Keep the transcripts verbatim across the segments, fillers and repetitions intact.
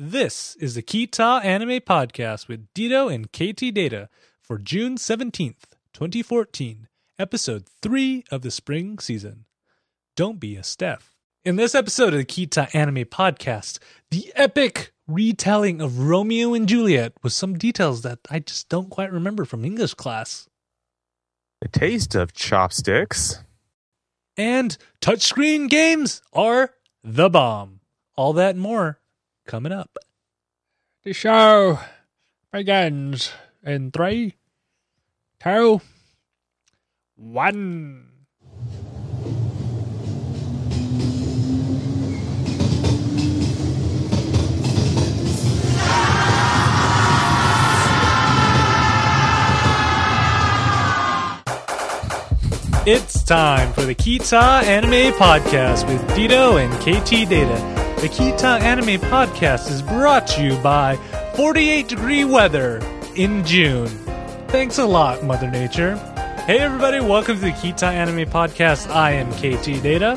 This is the Kita Anime Podcast with Dito and K T Data for June seventeenth, twenty fourteen, Episode three of the spring season. Don't be a Steph. In this episode of the Kita Anime Podcast, the epic retelling of Romeo and Juliet with some details that I just don't quite remember from English class. The taste of chopsticks. And touchscreen games are the bomb. All that and more. Coming up. The show begins in three, two, one. It's time for the Kita Anime Podcast with Dito and K T Data. The Kita Anime Podcast is brought to you by forty-eight degree weather in June. Thanks a lot, Mother Nature. Hey everybody, welcome to the Kita Anime Podcast. I am K T Data.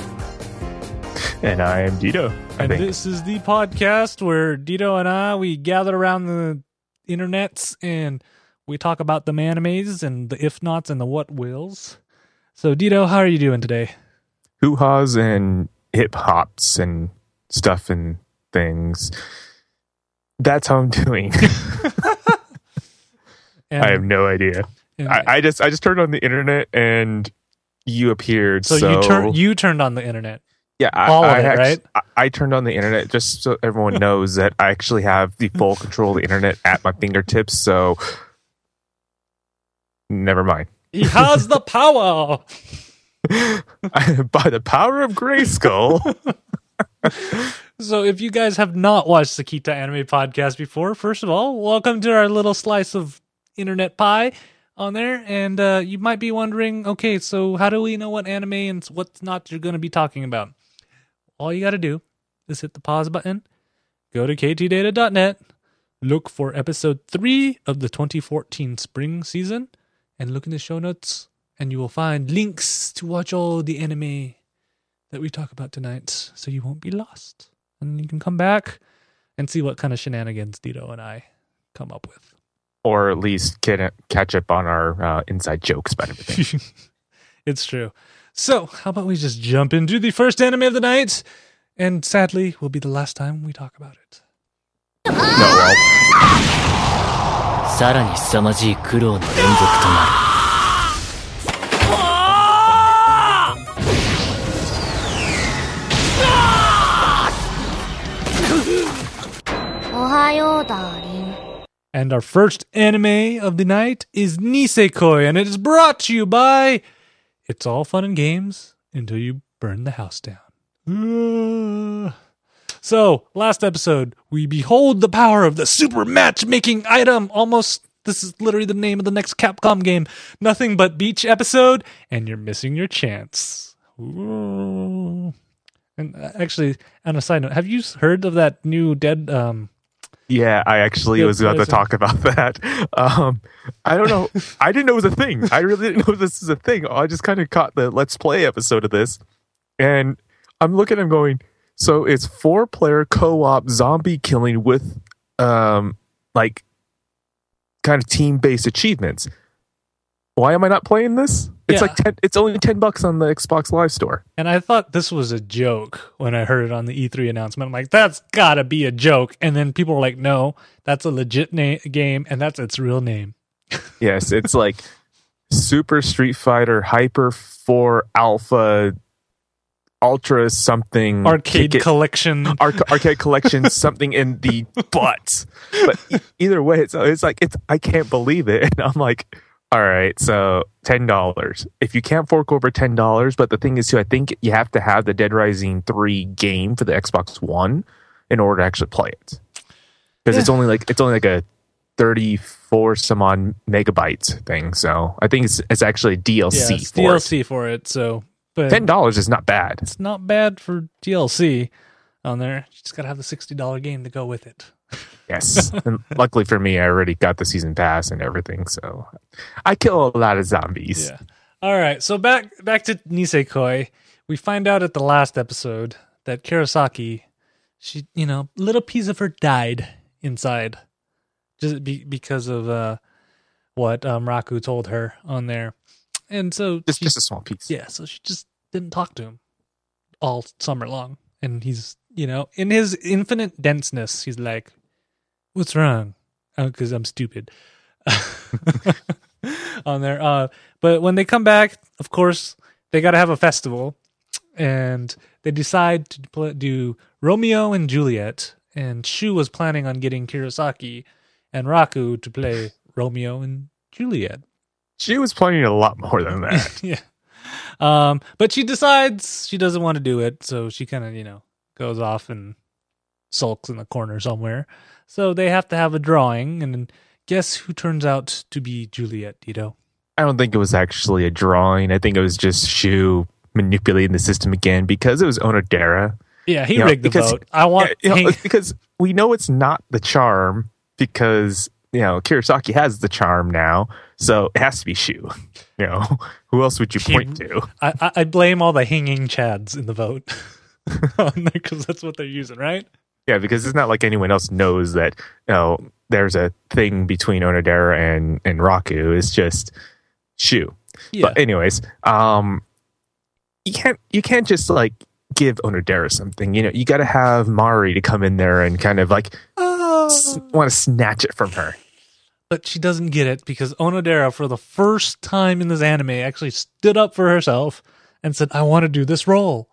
And I am Dito. I and think. This is the podcast where Dito and I, we gather around the internets and we talk about the animes and the if-nots and the what-wills. So Dito, how are you doing today? Hoo-haws and hip-hops and stuff and things. That's how I'm doing. I have no idea. I, I just I just turned on the internet and you appeared. So, so. you turned you turned on the internet. Yeah, I, All I, of it, I, right? I, I turned on the internet just so everyone knows that I actually have the full control of the internet at my fingertips. So never mind. He has the power. By the power of Grayskull. So if you guys have not watched the Kita Anime Podcast before, first of all, welcome to our little slice of internet pie on there. And uh, you might be wondering, okay, so how do we know what anime and what's not you're going to be talking about? All you got to do is hit the pause button, go to k t data dot net, look for episode three of the twenty fourteen spring season, and look in the show notes, and you will find links to watch all the anime that we talk about tonight, so you won't be lost. And you can come back and see what kind of shenanigans Dito and I come up with. Or at least get, catch up on our uh, inside jokes about everything. It's true. So, how about we just jump into the first anime of the night? And sadly, will be the last time we talk about it. No, well. And our first anime of the night is Nisekoi, and it is brought to you by It's All Fun and Games Until You Burn the House Down. Uh. So, last episode, we behold the power of the super matchmaking item. Almost, this is literally the name of the next Capcom game. Nothing but beach episode, and you're missing your chance. Ooh. And actually, on a side note, have you heard of that new dead... Um, Yeah, I actually yeah, was about to talk about that. Um, I don't know. I didn't know it was a thing. I really didn't know this is a thing. I just kind of caught the Let's Play episode of this. And I'm looking and going, so it's four-player co-op zombie killing with, um, like, kind of team-based achievements. Why am I not playing this? It's yeah. like ten, it's only ten bucks on the Xbox Live store. And I thought this was a joke when I heard it on the E three announcement. I'm like, that's gotta be a joke. And then people were like, no, that's a legit na- game, and that's its real name. Yes, it's like Super Street Fighter Hyper four Alpha Ultra something arcade collection, Ar- arcade collection something in the butt. But e- either way, it's it's like it's I can't believe it, and I'm like. All right, so ten dollars. If you can't fork over ten dollars, but the thing is, too, I think you have to have the Dead Rising three game for the Xbox One in order to actually play it, because yeah. it's only like it's only like a thirty-four some on megabytes thing. So I think it's it's actually D L C. Yeah, it's for D L C it. for it. So but ten dollars is not bad. It's not bad for D L C on there. You just gotta have the sixty dollars game to go with it. Yes, and luckily for me, I already got the season pass and everything, so I kill a lot of zombies. Yeah. All right, so back back to Nisekoi. We find out at the last episode that Kurosaki, she, you know, little piece of her died inside just be, because of uh, what um, Raku told her on there. And so it's she, just a small piece. Yeah. So she just didn't talk to him all summer long. And he's, you know, in his infinite denseness, he's like, what's wrong? Oh, because I'm stupid. on there. Uh, but when they come back, of course, they got to have a festival. And they decide to pl- do Romeo and Juliet. And Shu was planning on getting Kurosaki and Raku to play Romeo and Juliet. She was playing a lot more than that. yeah. Um, but she decides she doesn't want to do it. So she kind of, you know, goes off and sulks in the corner somewhere. So they have to have a drawing. And guess who turns out to be Juliet, Dito? I don't think it was actually a drawing. I think it was just Shu manipulating the system again because it was Onodera. Yeah, he you rigged know, because, the vote. I want yeah, you know, because we know it's not the charm because you know Kurosaki has the charm now, so it has to be Shu. You know, who else would you he, point to? I, I blame all the hanging chads in the vote because that's what they're using, right? Yeah, because it's not like anyone else knows that you know there's a thing between Onodera and and Raku. It's just Shu. Yeah. But anyways, um. You can't you can't just like give Onodera something, you know. You got to have Mari to come in there and kind of like oh. s- want to snatch it from her. But she doesn't get it because Onodera, for the first time in this anime, actually stood up for herself and said, "I want to do this role."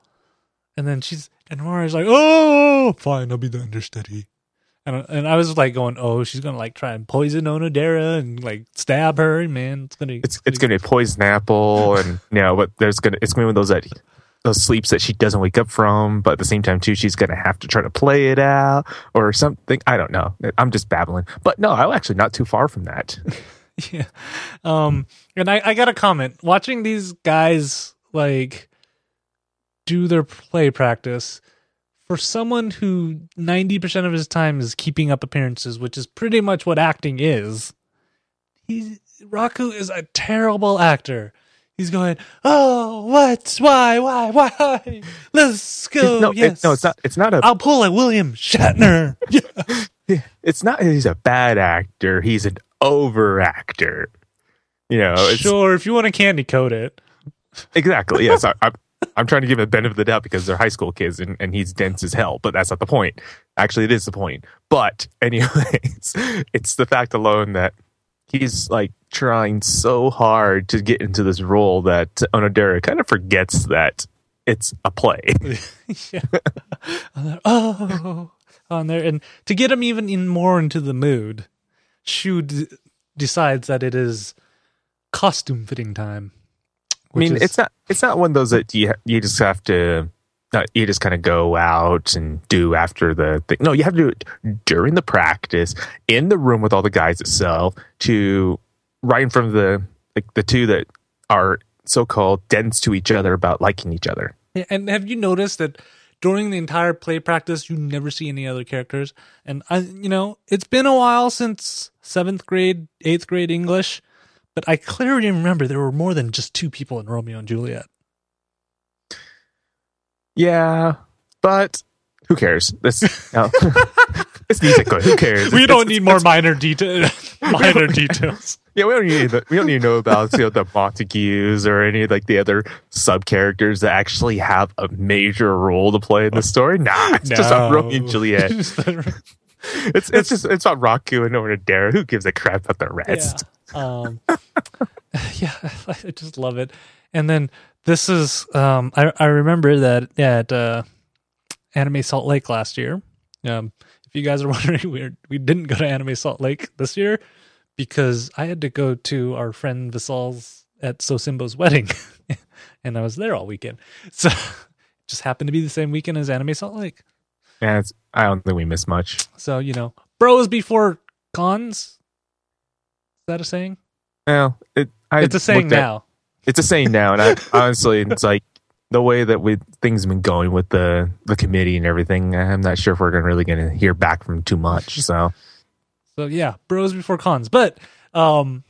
And then she's and Mari's like, "Oh, fine, I'll be the understudy." And and I was like going, "Oh, she's gonna like try and poison Onodera and like stab her, man. It's gonna it's, it's, it's gonna be a poison apple, and you know, but there's gonna it's gonna be one of those that those sleeps that she doesn't wake up from, but at the same time too, she's gonna have to try to play it out or something. I don't know. I'm just babbling, but no, I'm actually not too far from that. yeah, um, and I I got a comment watching these guys like do their play practice. For someone who ninety percent of his time is keeping up appearances, which is pretty much what acting is, he's, Raku is a terrible actor. He's going, oh, what? Why? Why? Why? Let's go. No, yes. it, no it's not. It's not a. I'll pull a William Shatner. yeah. It's not. He's a bad actor. He's an over actor. You know. It's, sure, if you want to candy coat it. Exactly. Yes. I, I, I'm trying to give it the benefit of the doubt because they're high school kids and, and he's dense as hell, but that's not the point. Actually, it is the point. But anyways, it's the fact alone that he's like trying so hard to get into this role that Onodera kind of forgets that it's a play. yeah. on there, oh, on there. And to get him even in more into the mood, Shu d- decides that it is costume fitting time. Which I mean, is, it's not it's not one of those that you you just have to uh, you just kind of go out and do after the thing. No, you have to do it during the practice in the room with all the guys itself to right in front of the like the two that are so called dense to each other about liking each other. And have you noticed that during the entire play practice, you never see any other characters? And I, you know, it's been a while since seventh grade, eighth grade English. But I clearly remember there were more than just two people in Romeo and Juliet. Yeah, but who cares? This no. It's Nisekoi. Who cares? We it's, don't it's, need it's, more it's, minor detail. minor details. Yeah, we don't need. The, we don't need to know about you know, the Montagues or any like the other sub characters that actually have a major role to play in the story. Nah, it's no. just on Romeo and Juliet. It's it's just it's about Raku and Onodera. Who gives a crap about the rest? Yeah. Um, yeah, I just love it. And then this is um, I I remember that at uh, Anime Salt Lake last year. Um, if you guys are wondering, we we didn't go to Anime Salt Lake this year because I had to go to our friend Visal's at Sosimbo's wedding, and I was there all weekend. So it just happened to be the same weekend as Anime Salt Lake. Yeah, it's, I don't think we miss much. So, you know, bros before cons? Is that a saying? Well, it, I it's a saying now. At, it's a saying now. And I, honestly, it's like the way that we, things have been going with the, the committee and everything, I'm not sure if we're gonna really going to hear back from too much. So, so yeah, bros before cons. But um,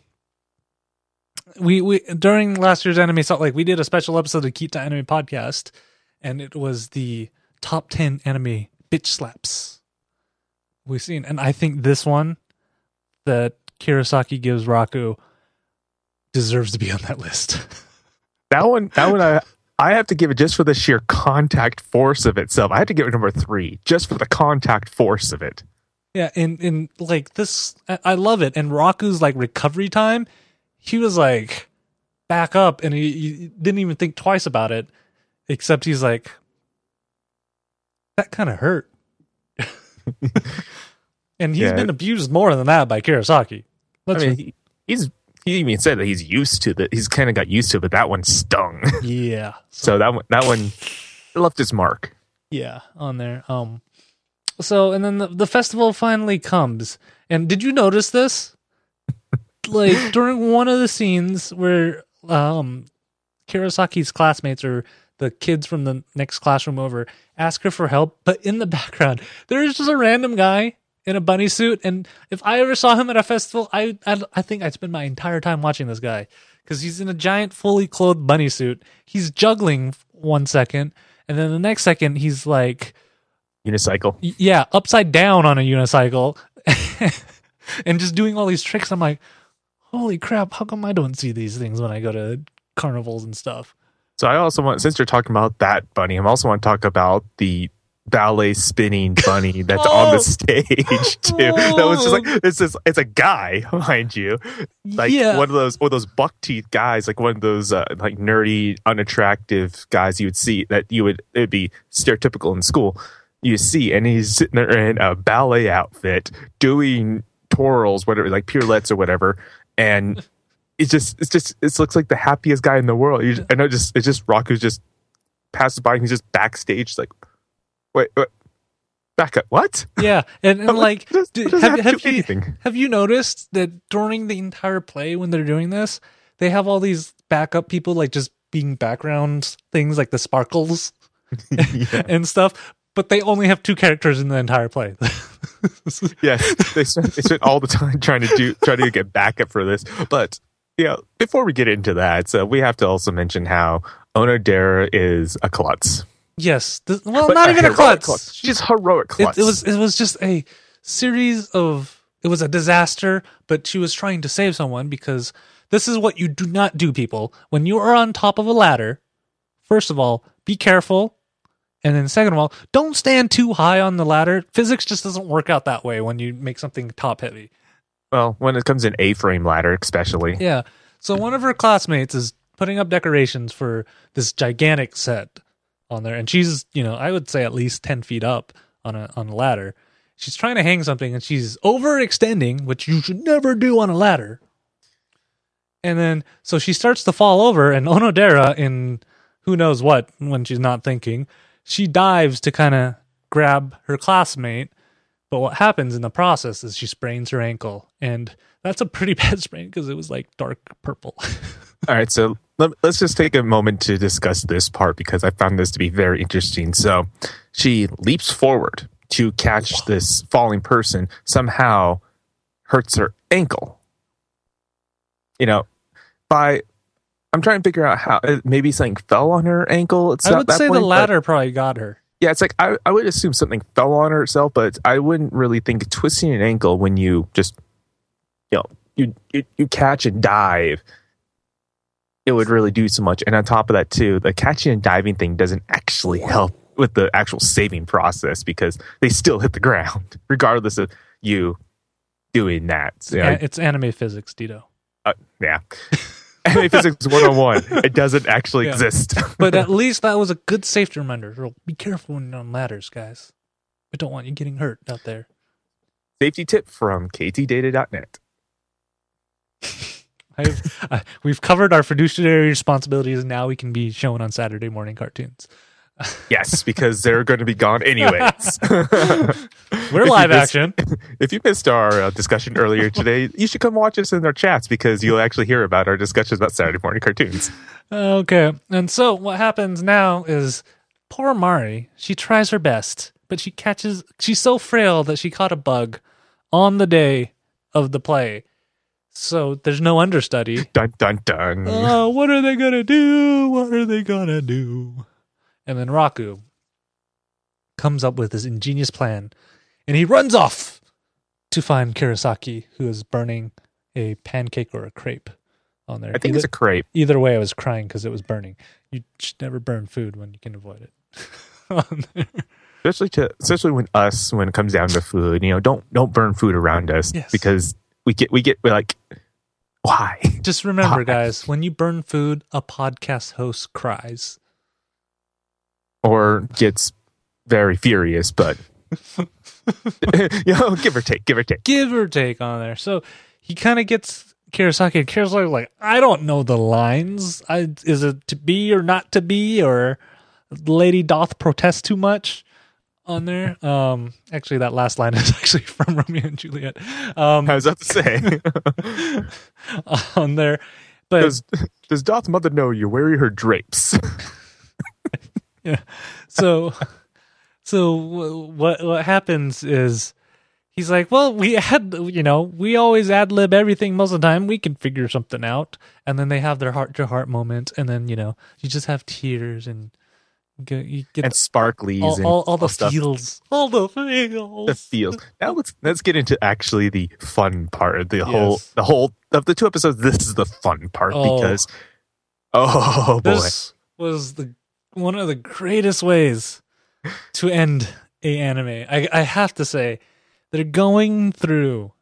we we during last year's Anime Salt Lake, we did a special episode of Kita Anime Podcast, and it was the top ten anime bitch slaps we've seen. And I think this one that Kurosaki gives Raku deserves to be on that list. That one, that one, I, I have to give it just for the sheer contact force of itself. I have to give it number three just for the contact force of it. Yeah, and, and like this, I love it. And Raku's like recovery time, he was like back up, and he, he didn't even think twice about it. Except he's like, that kind of hurt. And he's yeah. been abused more than that by Kurosaki. Let's I mean, he, he's he even said that he's used to that. He's kind of got used to it, but that one stung. Yeah. So, so that one, that one left its mark. Yeah, on there. Um. So, and then the, the festival finally comes. And did you notice this? Like, during one of the scenes where um, Kurosaki's classmates, or the kids from the next classroom over, ask her for help, but in the background, there's just a random guy in a bunny suit. And if I ever saw him at a festival, I I, I think I'd spend my entire time watching this guy. Because he's in a giant, fully clothed bunny suit. He's juggling one second, and then the next second, he's like... unicycle. Yeah, upside down on a unicycle. And just doing all these tricks. I'm like, holy crap, how come I don't see these things when I go to carnivals and stuff? So I also want, since you're talking about that bunny, I also want to talk about the ballet spinning bunny that's oh. on the stage too. Oh. That was just like, it's just, it's a guy, mind you. Like yeah. one of those or those buck teeth guys, like one of those uh, like nerdy, unattractive guys you would see that you would it'd be stereotypical in school. You see, and he's sitting there in a ballet outfit doing twirls, whatever, like pirouettes or whatever, and it's just, it's just, it looks like the happiest guy in the world. You just, I know, just it's just Raku's just passes by, and he's just backstage, like, wait, wait back up, what? Yeah, and, and like, just, do, have, have, you, have you noticed that during the entire play when they're doing this, they have all these backup people, like just being background things, like the sparkles yeah. and stuff. But they only have two characters in the entire play. Yes, they spent, they spent all the time trying to do trying to get backup for this. But you know, before we get into that, so we have to also mention how Onodera is a klutz. Yes, this, well, but not a even a klutz. klutz. She's heroic klutz. It, it was it was just a series of it was a disaster, but she was trying to save someone because this is what you do not do, people. When you are on top of a ladder, first of all, be careful. And then second of all, don't stand too high on the ladder. Physics just doesn't work out that way when you make something top-heavy. Well, when it comes in A-frame ladder, especially. Yeah. So one of her classmates is putting up decorations for this gigantic set on there. And she's, you know, I would say at least ten feet up on a on a ladder. She's trying to hang something, and she's overextending, which you should never do on a ladder. And then, so she starts to fall over, and Onodera, in who knows what, when she's not thinking... she dives to kind of grab her classmate, but what happens in the process is she sprains her ankle, and that's a pretty bad sprain because it was like dark purple. All right, so let, let's just take a moment to discuss this part because I found this to be very interesting. So she leaps forward to catch wow. this falling person, somehow hurts her ankle. You know, by... I'm trying to figure out how. Maybe something fell on her ankle. It's I would say point, the ladder probably got her. Yeah, it's like I, I would assume something fell on herself, but I wouldn't really think twisting an ankle when you just, you know, you you, you catch and dive, it would really do so much. And on top of that, too, the catching and diving thing doesn't actually help with the actual saving process because they still hit the ground, regardless of you doing that. So, yeah, you know, it's anime physics, Dito. Uh, yeah. Anime physics one oh one. It doesn't actually yeah. exist. But at least that was a good safety reminder. Be careful when you're on ladders, guys. I don't want you getting hurt out there. Safety tip from k t data dot net. I've, I, we've covered our fiduciary responsibilities, and now we can be shown on Saturday morning cartoons. Yes, because they're going to be gone anyways. We're if live missed, action. If you missed our uh, discussion earlier today, you should come watch us in our chats because you'll actually hear about our discussions about Saturday morning cartoons. Okay. And so what happens now is poor Mari, she tries her best, but she catches, she's so frail that she caught a bug on the day of the play. So there's no understudy. Dun, dun, dun. Oh, what are they going to do? What are they going to do? And then Raku comes up with this ingenious plan, and he runs off to find Kurosaki, who is burning a pancake or a crepe on there. I think either, it's a crepe. Either way, I was crying because it was burning. You should never burn food when you can avoid it. on there. Especially to, especially when us, when it comes down to food, you know, don't don't burn food around us yes. because we get we get we're like, why? Just remember, why? guys, when you burn food, a podcast host cries or gets very furious, but you know, give or take, give or take, give or take on there. So he kind of gets Kurosaki. And Kurosaki like, I don't know the lines. I, is it to be or not to be or lady doth protest too much? On there, um, actually, that last line is actually from Romeo and Juliet. Um, I was about to say on there, but does, does doth mother know you're wearing her drapes? yeah. So, so what what happens is he's like, well, we had, you know, we always ad lib everything most of the time. We can figure something out, and then they have their heart to heart moment, and then you know, you just have tears and. Get, you get and sparklies all, and all, all the stuff. feels all the feels the feels now let's let's get into actually the fun part of the yes. whole the whole of the two episodes. This is the fun part oh. because oh boy this was the one of the greatest ways to end a anime. I, I have to say they're going through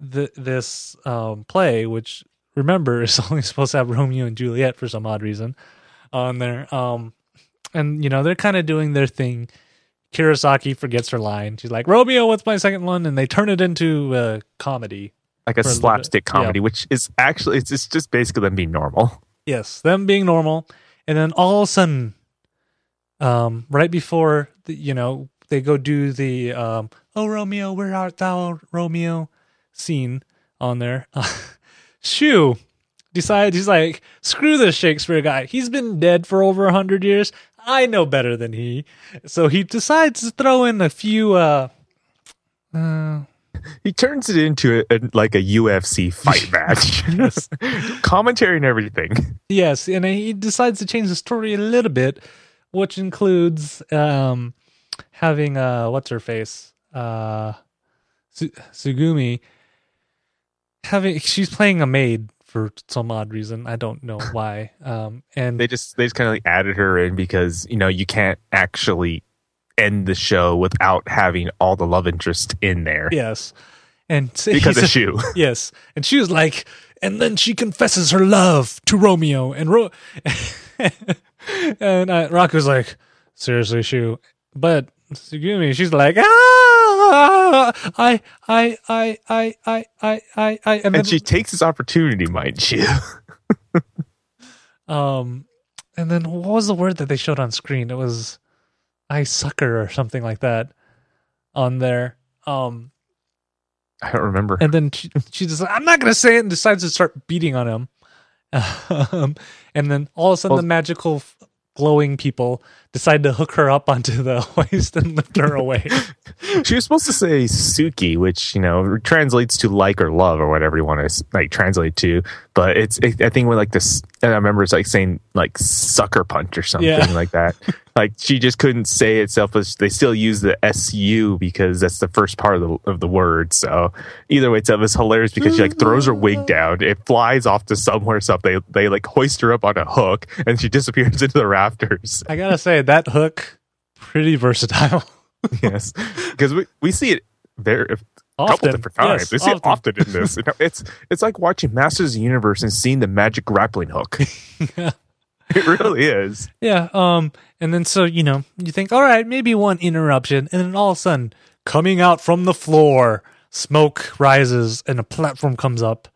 the, this um, play, which remember is only supposed to have Romeo and Juliet for some odd reason on there. um And, you know, they're kind of doing their thing. Kurosaki forgets her line. She's like, Romeo, what's my second one? And they turn it into a comedy. Like a slapstick comedy, yeah. which is actually, it's, it's just basically them being normal. Yes, them being normal. And then all of a sudden, um, right before, the, you know, they go do the, um, oh, Romeo, where art thou, Romeo, scene on there. Shoo. Decides, he's like, screw this Shakespeare guy. He's been dead for over one hundred years. I know better than he. So he decides to throw in a few... Uh, uh, he turns it into a, a, like a U F C fight match. Yes. Commentary and everything. Yes, and he decides to change the story a little bit, which includes um, having, uh, what's-her-face, uh, Su- Sugumi, having she's playing a maid. For some odd reason, I don't know why. Um, and they just they just kind of like added her in because you know you can't actually end the show without having all the love interest in there. Yes, and because of Shu. Yes, and she was like, and then she confesses her love to Romeo, and Ro- and uh, Raku's like, seriously, Shu, but Sugumi, she's like, ah. I, I, I, I, I, I, I, I, I. And, and she takes this opportunity, mind you. um, and then what was the word that they showed on screen? It was "I sucker" or something like that on there. Um, I don't remember. And then she, she just, I'm not going to say it, and decides to start beating on him. um, and then all of a sudden, well, the magical f- glowing people decide to hook her up onto the hoist and lift her away. She was supposed to say Suki, which, you know, translates to like or love or whatever you want to like translate to. But it's, it, I think we're like this, and I remember it's like saying like sucker punch or something yeah. like that. Like she just couldn't say itself, but they still use the S U because that's the first part of the, of the word. So either way, it's, it's hilarious because she like throws her wig down. It flies off to somewhere. So they, they like hoist her up on a hook and she disappears into the rafters. I gotta say that hook, pretty versatile. Yes, because we, we see it there a often. couple different times. Yes, we see often. it often in this. It's it's like watching Masters of the Universe and seeing the magic grappling hook. Yeah. It really is. Yeah. Um. And then so you know you think, all right, maybe one interruption, and then all of a sudden, coming out from the floor, smoke rises and a platform comes up,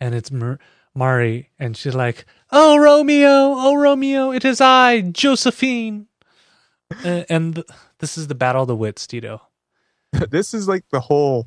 and it's Mar- Mari, and she's like, "Oh Romeo, oh Romeo, it is I, Josephine." Uh, and th- this is the battle of the wits, Tito. This is like the whole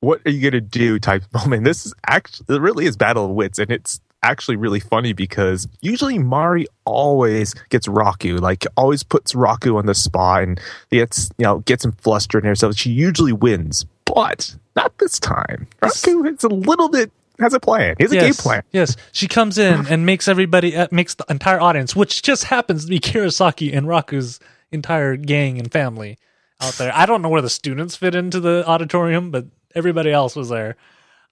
"what are you going to do" type moment. This is actually, it really is battle of wits, and it's actually really funny because usually Mari always gets Raku, like always puts Raku on the spot and gets, you know, gets him flustered and herself. She usually wins, but not this time. Raku is a little bit has a plan. He has yes, a game plan. Yes, she comes in and makes everybody, uh, makes the entire audience, which just happens to be Kurosaki and Raku's entire gang and family out there. I don't know where the students fit into the auditorium, but everybody else was there.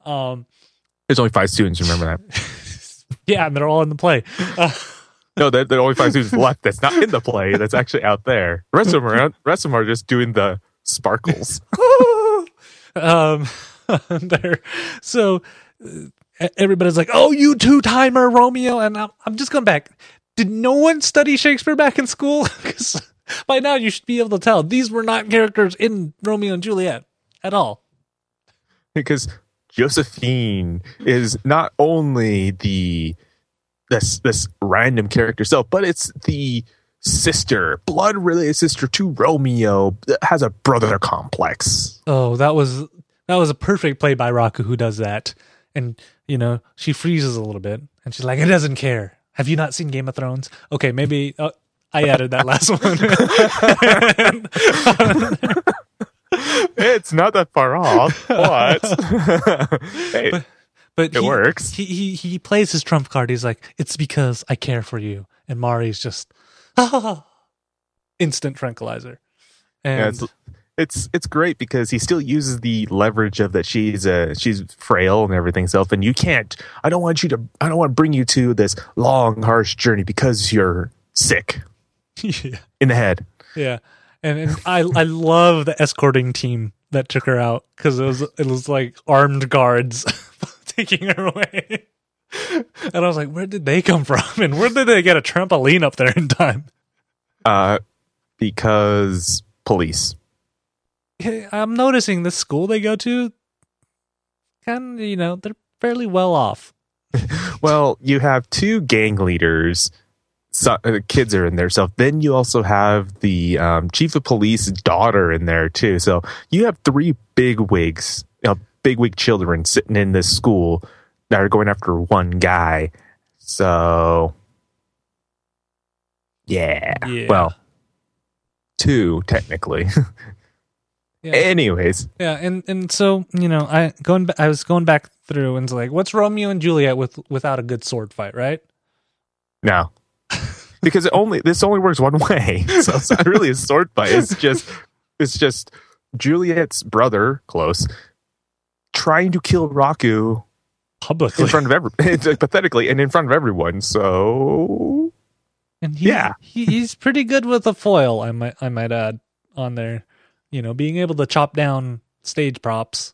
Um, There's only five students, remember that. Yeah, and they're all in the play. Uh, no, there are only five students left that's not in the play, that's actually out there. The rest of them are, rest of them are just doing the sparkles. um, there. So everybody's like, oh, you two-timer, Romeo. And I'm, I'm just going back. Did no one study Shakespeare back in school? Because by now you should be able to tell. These were not characters in Romeo and Juliet at all. Because Josephine is not only the this this random character itself, but it's the sister, blood related sister to Romeo that has a brother complex. Oh, that was that was a perfect play by Raku, who does that. And you know, she freezes a little bit and she's like, "It doesn't care. Have you not seen Game of Thrones?" Okay, maybe uh, I added that last one. and, um, It's not that far off, but hey, but, but it he, works. He, he he plays his trump card. He's like, "It's because I care for you," and Mari's just ah, instant tranquilizer. And yeah, it's, it's it's great because he still uses the leverage of that she's uh, she's frail and everything else, and you can't. I don't want you to. I don't want to bring you to this long, harsh journey because you're sick yeah. in the head. Yeah. And, and I I love the escorting team that took her out because it was it was like armed guards taking her away. And I was like, where did they come from? And where did they get a trampoline up there in time? Uh, because police. I'm noticing the school they go to, kind of, you know, they're fairly well off. Well, you have two gang leaders. So, uh, kids are in there. So then you also have the um, chief of police daughter in there too. So you have three big wigs, you know, big wig children sitting in this school that are going after one guy. So yeah, yeah. Well, two technically. Yeah. Anyways, yeah, and and so you know, I going I was going back through and it's like, what's Romeo and Juliet with without a good sword fight, right? No. Because it only this only works one way, so it's not really a sword fight. It's just it's just Juliet's brother, close, trying to kill Raku publicly in front of every, like, pathetically, and in front of everyone. So, and he, yeah, he, he's pretty good with a foil. I might I might add on there, you know, being able to chop down stage props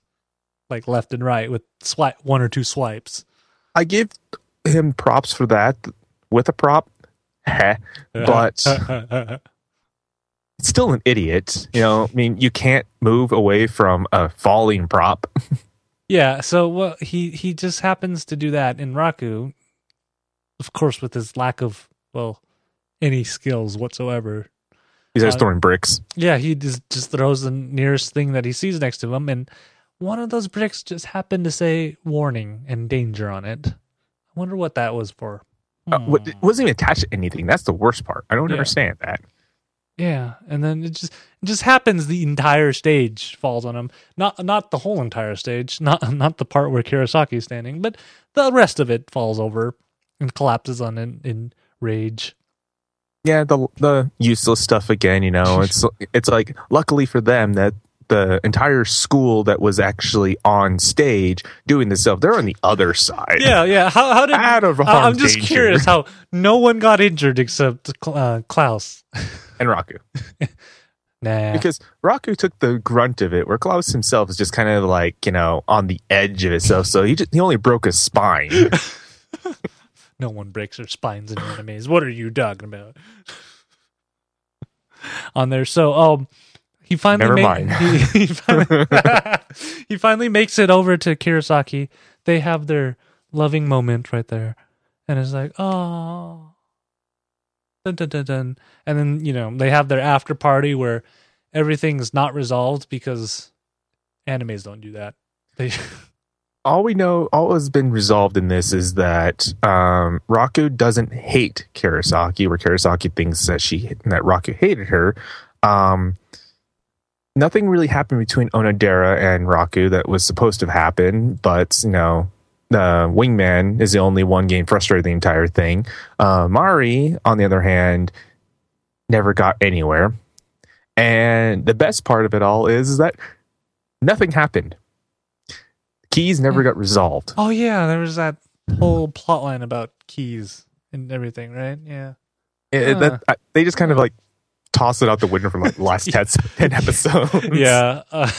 like left and right with swipe, one or two swipes. I give him props for that with a prop. But it's still an idiot, you know. I mean, you can't move away from a falling prop. Yeah, so well, he he just happens to do that in Raku, of course, with his lack of well any skills whatsoever. He's just uh, throwing bricks. Yeah, he just just throws the nearest thing that he sees next to him, and one of those bricks just happened to say "warning" and "danger" on it. I wonder what that was for. Uh, it wasn't even attached to anything. That's the worst part. I don't yeah. understand that. Yeah, and then it just it just happens. The entire stage falls on him. Not not the whole entire stage. Not not the part where Kirisaki's standing, but the rest of it falls over and collapses on in, in rage. Yeah, the the useless stuff again. You know, it's it's like luckily for them that the entire school that was actually on stage doing this stuff, they're on the other side. Yeah, yeah. How, how did? Out of I, I'm just danger. Curious how no one got injured except uh, Klaus and Raku. Nah, because Raku took the grunt of it, where Klaus himself is just kind of like you know on the edge of itself. So he just, he only broke his spine. No one breaks their spines in animes. What are you talking about? On there, so um. He finally, Never made, mind. He, he, finally he finally makes it over to Kiyosaki. They have their loving moment right there. And it's like, oh. Dun, dun, dun, dun. And then, you know, they have their after party where everything's not resolved because animes don't do that. They all we know, all has been resolved in this is that um, Raku doesn't hate Kiyosaki, where Kiyosaki thinks that, she, that Raku hated her. Um... Nothing really happened between Onodera and Raku that was supposed to happen, but, you know, the uh, wingman is the only one getting frustrated the entire thing. Uh, Mari, on the other hand, never got anywhere. And the best part of it all is, is that nothing happened. Keys never got resolved. Oh, yeah. There was that whole plot line about keys and everything, right? Yeah. It, huh. that, I, they just kind of like toss it out the window from like last ten episodes. Yeah. Uh,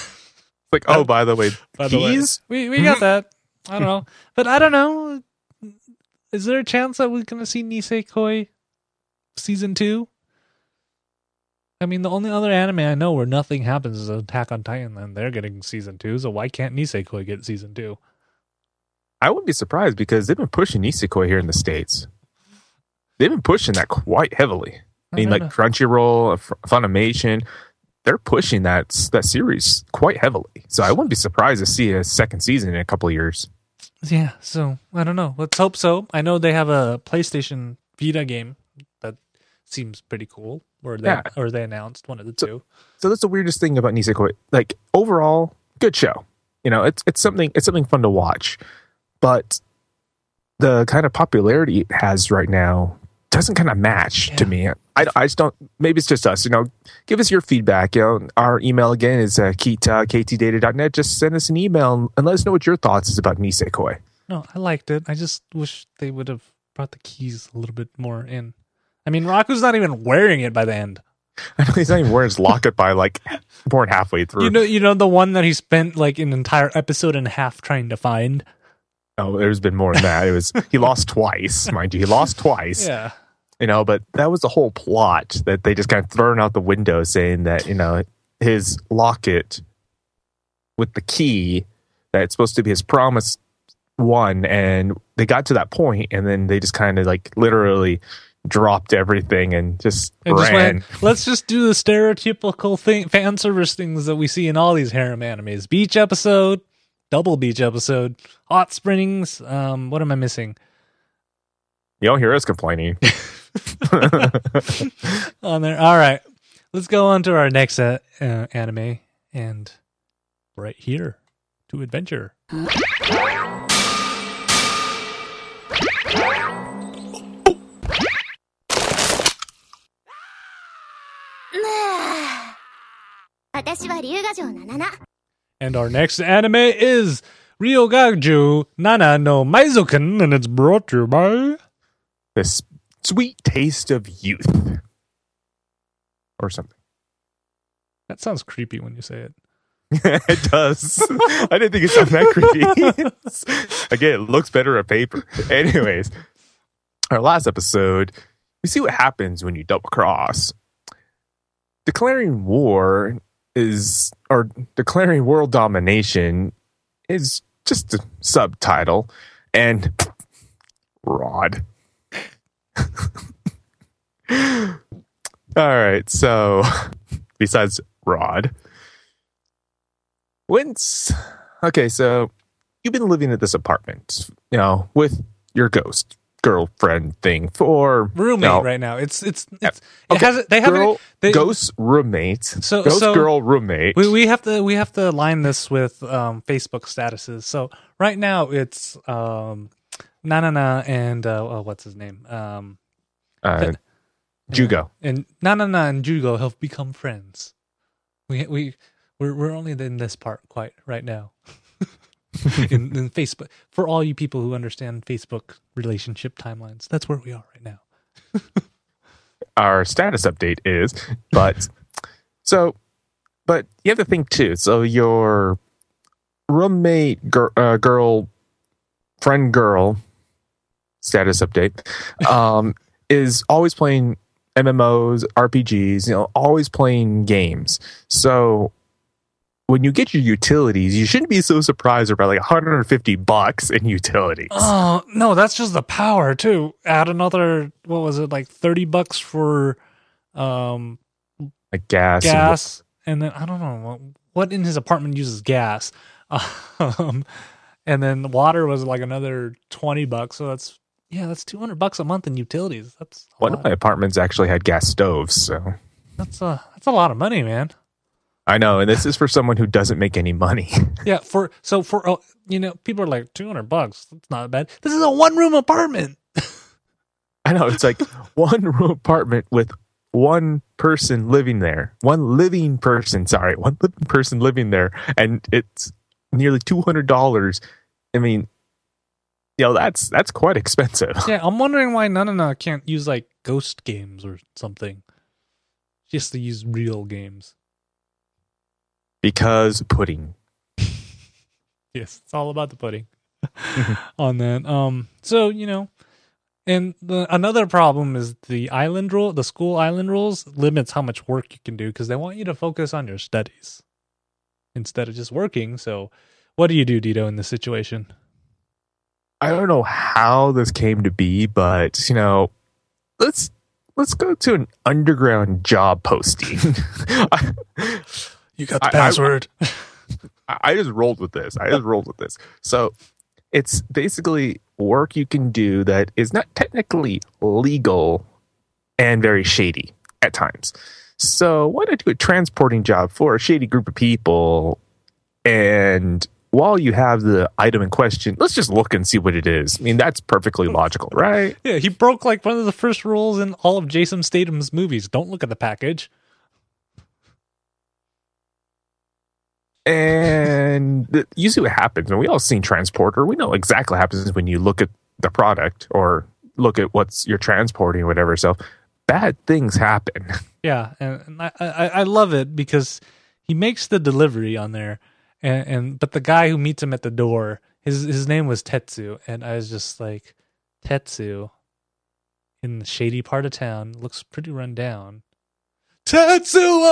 like, oh, by the way, by keys? The way, we, we got that. I don't know. But I don't know. Is there a chance that we're going to see Nisekoi season two? I mean, the only other anime I know where nothing happens is Attack on Titan, and they're getting season two, so why can't Nisekoi get season two? I wouldn't be surprised, because they've been pushing Nisekoi here in the States. They've been pushing that quite heavily. I mean, I like know. Crunchyroll, Funimation, they're pushing that that series quite heavily. So I wouldn't be surprised to see a second season in a couple of years. Yeah, so I don't know. Let's hope so. I know they have a PlayStation Vita game that seems pretty cool. Or they, yeah. or they announced one of the so, two. So that's the weirdest thing about Nisekoi. Like, overall, good show. You know, it's it's something it's something fun to watch. But the kind of popularity it has right now doesn't kind of match yeah. to me. I, I just don't... Maybe it's just us. You know, give us your feedback. You know, our email again is uh, kita at k t data dot net. Just send us an email and let us know what your thoughts is about Nisekoi. No, I liked it. I just wish they would have brought the keys a little bit more in. I mean, Raku's not even wearing it by the end. I know he's not even wearing his locket by like more than halfway through. You know, you know the one that he spent like an entire episode and a half trying to find. Oh, there's been more than that. It was he lost twice, mind you. He lost twice. Yeah. You know, but that was the whole plot that they just kind of thrown out the window, saying that you know his locket with the key that's supposed to be his promise one, and they got to that point, and then they just kind of like literally. Dropped everything and just and ran. Just went, let's just do the stereotypical thing, fan service things that we see in all these harem animes. Beach episode, double beach episode, hot springs. Um, what am I missing? You don't hear us complaining. on there. All right. Let's go on to our next uh, uh, anime. And right here to Adventure. And our next anime is Ryūgajou Nana no Maizouken, and it's brought to you by The Sweet Taste of Youth. Or something. That sounds creepy when you say it. It does. I didn't think it sounded that creepy. Again, it looks better on paper. Anyways, our last episode, we see what happens when you double cross. Declaring war is, or declaring world domination is just a subtitle, and Rod. All right, so besides Rod, when's okay? So you've been living at this apartment, you know, with your ghost. Girlfriend thing for roommate no. right now. It's it's, it's okay. It has they have girl, they, ghost roommate. So ghost so girl roommate. We we have to we have to align this with um, Facebook statuses. So right now it's um, Nanana and uh, oh, what's his name um, uh, Jugo and, and Nanana and Jugo have become friends. We we we're we're only in this part quite right now. in, in Facebook, for all you people who understand Facebook relationship timelines, that's where we are right now. Our status update is, but so, but you have to think too. So your roommate, gir, uh, girl, friend, girl, status update um, is always playing M M Os, R P Gs. You know, always playing games. So. When you get your utilities, you shouldn't be so surprised about like one hundred fifty bucks in utilities. Oh, no, that's just the power, too. Add another, what was it, like thirty bucks for um, like gas. Gas. And, and then, I don't know, what, what in his apartment uses gas? Um, and then the water was like another twenty bucks. So that's, yeah, that's two hundred bucks a month in utilities. That's a One lot. Of my apartments actually had gas stoves, so. That's a, that's a lot of money, man. I know, and this is for someone who doesn't make any money. yeah, for so for oh, you know, people are like two hundred bucks. That's not bad. This is a one room apartment. I know it's like one room apartment with one person living there, one living person, sorry, one living person living there, and it's nearly two hundred dollars. I mean, you know, that's that's quite expensive. Yeah, I'm wondering why Nanana can't use, like, ghost games or something. She has to use real games. Because pudding. Yes, it's all about the pudding on that. Um, so, you know, and the, another problem is the island rule, the school island rules limits how much work you can do because they want you to focus on your studies instead of just working. So what do you do, Dito, in this situation? I don't know how this came to be, but, you know, let's let's go to an underground job posting. I, you got the I, password. I, I just rolled with this. I just rolled with this. So it's basically work you can do that is not technically legal and very shady at times. So why not do a transporting job for a shady group of people? And while you have the item in question, let's just look and see what it is. I mean, that's perfectly logical, right? Yeah, he broke like one of the first rules in all of Jason Statham's movies. Don't look at the package. And you see what happens. And we all seen Transporter. We know exactly what happens when you look at the product or look at what's you're transporting or whatever. So bad things happen. Yeah, and, and I, I, I love it because he makes the delivery on there. And, and but the guy who meets him at the door, his his name was Tetsu, and I was just like, Tetsu in the shady part of town looks pretty run down. Tetsuo.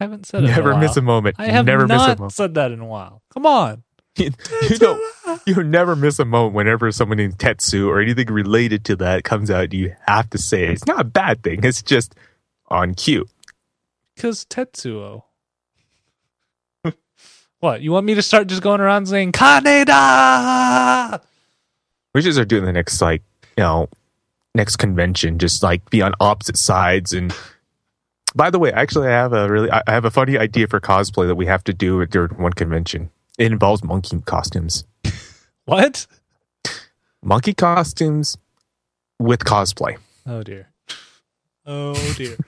I haven't said it. Never in a while. miss a moment. I have never not miss a moment. said that in a while. Come on. You, you know, you never miss a moment whenever someone named Tetsu or anything related to that comes out. You have to say it. It's not a bad thing. It's just on cue. Because Tetsuo. What? You want me to start just going around saying Kaneda? We should start doing the next, like, you know, next convention. Just, like, be on opposite sides and... By the way, actually, I have a really, I have a funny idea for cosplay that we have to do during one convention. It involves monkey costumes. What? Monkey costumes with cosplay. Oh dear. Oh dear.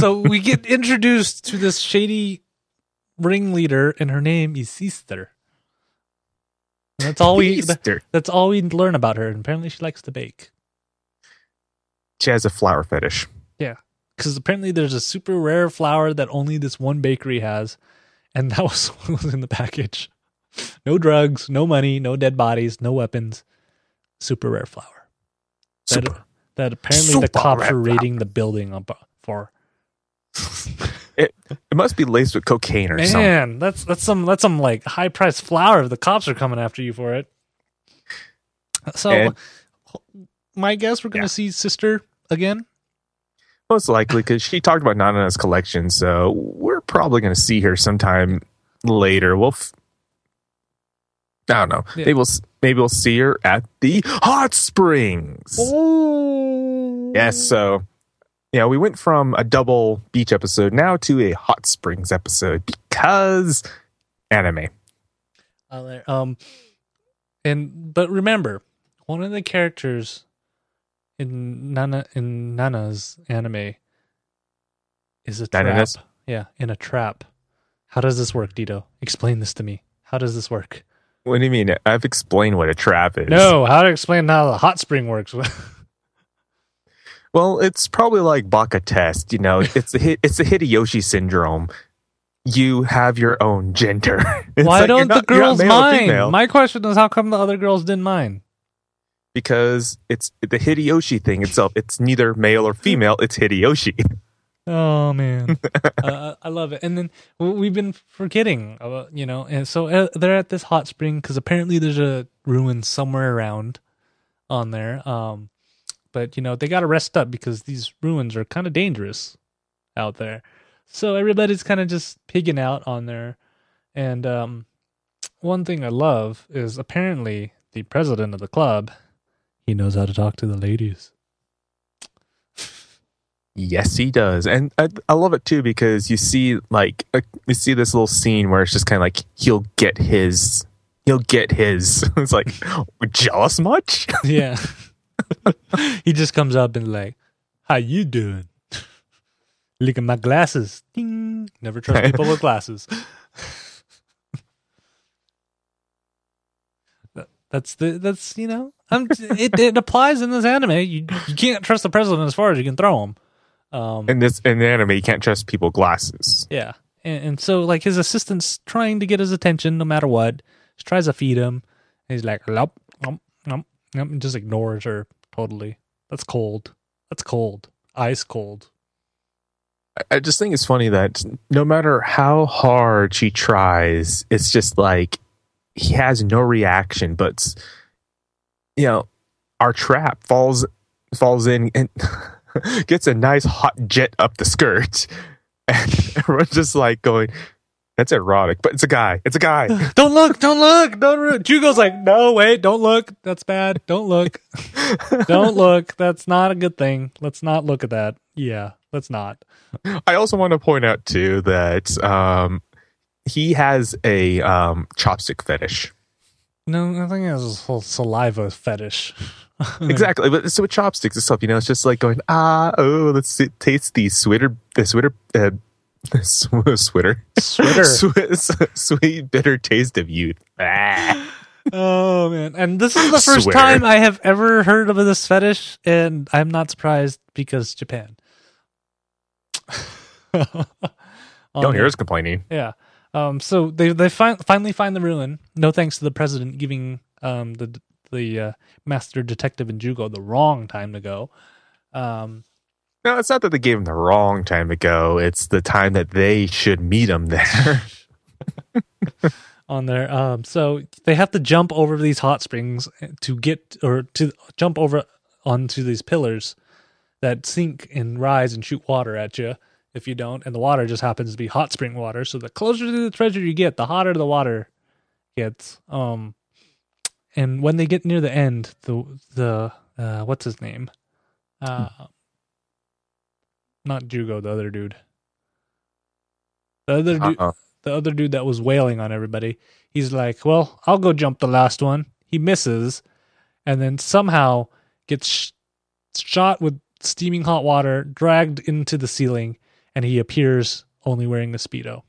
So we get introduced to this shady ringleader, and her name is Sister. And that's all we. That, that's all we learn about her. And apparently, she likes to bake. She has a flower fetish. Yeah. Because apparently there's a super rare flower that only this one bakery has, and that was what was in the package. No drugs, no money, no dead bodies, no weapons. Super rare flower. That, super. that apparently super the cops are raiding flower. the building up for. it it must be laced with cocaine or Man, something. Man, that's that's some that's some like high priced flower. The cops are coming after you for it. So, and, my guess, we're going to yeah. see Sister again. Most likely, because she talked about Nanana's collection, so we're probably going to see her sometime later. We'll, f- I don't know. Yeah. Maybe we'll maybe we'll see her at the hot springs. Ooh. Yes. So, yeah, we went from a double beach episode now to a hot springs episode because anime. Um, and but remember, one of the characters. In Nana, in Nana's anime, is a trap. Nana's? Yeah, in a trap. How does this work, Dito? Explain this to me. How does this work? What do you mean? I've explained what a trap is. No, how to explain how the hot spring works. Well, it's probably like Baka Test. You know, it's a it's the Hideyoshi syndrome. You have your own gender. Why like don't not, the girls mind? My question is, how come the other girls didn't mind? Because it's the Hideyoshi thing itself. It's neither male or female. It's Hideyoshi. Oh, man. uh, I love it. And then we've been forgetting, about, you know. And so uh, they're at this hot spring because apparently there's a ruin somewhere around on there. Um, but, you know, they got to rest up because these ruins are kind of dangerous out there. So everybody's kind of just pigging out on there. And um, one thing I love is apparently the president of the club... He knows how to talk to the ladies. Yes, he does. And I, I love it too because you see like a, you see this little scene where it's just kind of like he'll get his he'll get his. It's like jealous much? Yeah. He just comes up and like, how you doing? Look at my glasses. Ding. Never trust people with glasses. That's the that's you know I'm it, it applies in this anime. You you can't trust the president as far as you can throw him. Um, in this in the anime, you can't trust people with glasses. Yeah, and, and so like his assistant's trying to get his attention no matter what. She tries to feed him, and he's like, "Nope, nope, nope," and just ignores her totally. That's cold. That's cold. Ice cold. I just think it's funny that no matter how hard she tries, it's just like. He has no reaction, but you know, our trap falls falls in and gets a nice hot jet up the skirt, and everyone's just like going, "That's erotic," but it's a guy. It's a guy. Don't look! Don't look! Don't. Re-. Jugo's like, "No, wait! Don't look! That's bad! Don't look! Don't look! That's not a good thing. Let's not look at that. Yeah, let's not." I also want to point out too that. Um, He has a um, chopstick fetish. No, I think he has a whole saliva fetish. Exactly, but so with chopsticks and stuff, you know, it's just like going, ah, oh, let's see, taste the sweeter, the sweeter, uh, sweeter, sweeter, sweet, sweet, bitter taste of youth. Ah. Oh man! And this is the first Swear. time I have ever heard of this fetish, and I'm not surprised because Japan. Don't hear us complaining. Yeah. Um, so they they fi- finally find the ruin. No thanks to the president giving um, the the uh, master detective and Jugo the wrong time to go. Um, no, it's not that they gave him the wrong time to go. It's the time that they should meet him there. On there. Um, so they have to jump over these hot springs to get or to jump over onto these pillars that sink and rise and shoot water at you. If you don't, and the water just happens to be hot spring water, so the closer to the treasure you get, the hotter the water gets. Um, and when they get near the end, the the uh, what's his name? Uh, not Jugo, the other dude. The other dude, the other dude that was wailing on everybody. He's like, "Well, I'll go jump the last one." He misses, and then somehow gets sh- shot with steaming hot water, dragged into the ceiling. And he appears only wearing a Speedo.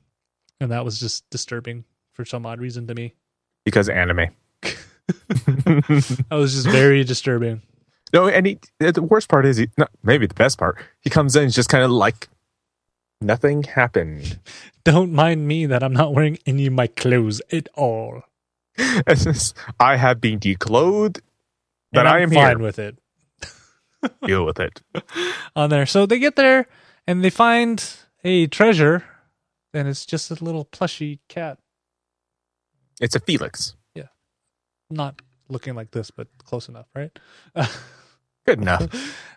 And that was just disturbing for some odd reason to me. Because anime. That was just very disturbing. No, and he, the worst part is, he, not, maybe the best part, he comes in and just kind of like, nothing happened. Don't mind me that I'm not wearing any of my clothes at all. Just, I have been declothed, but I am here. I'm fine with it. Deal with it. On there. So they get there. And they find a treasure, and it's just a little plushy cat. It's a Felix. Yeah. Not looking like this, but close enough, right? Good enough.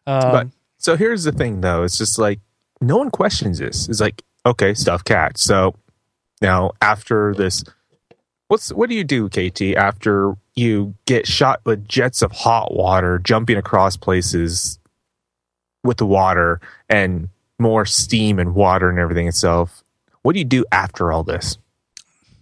Um, but so here's the thing, though. It's just like, no one questions this. It's like, okay, stuffed cat. So now after this, what's what do you do, K T, after you get shot with jets of hot water, jumping across places with the water, and more steam and water and everything itself. What do you do after all this?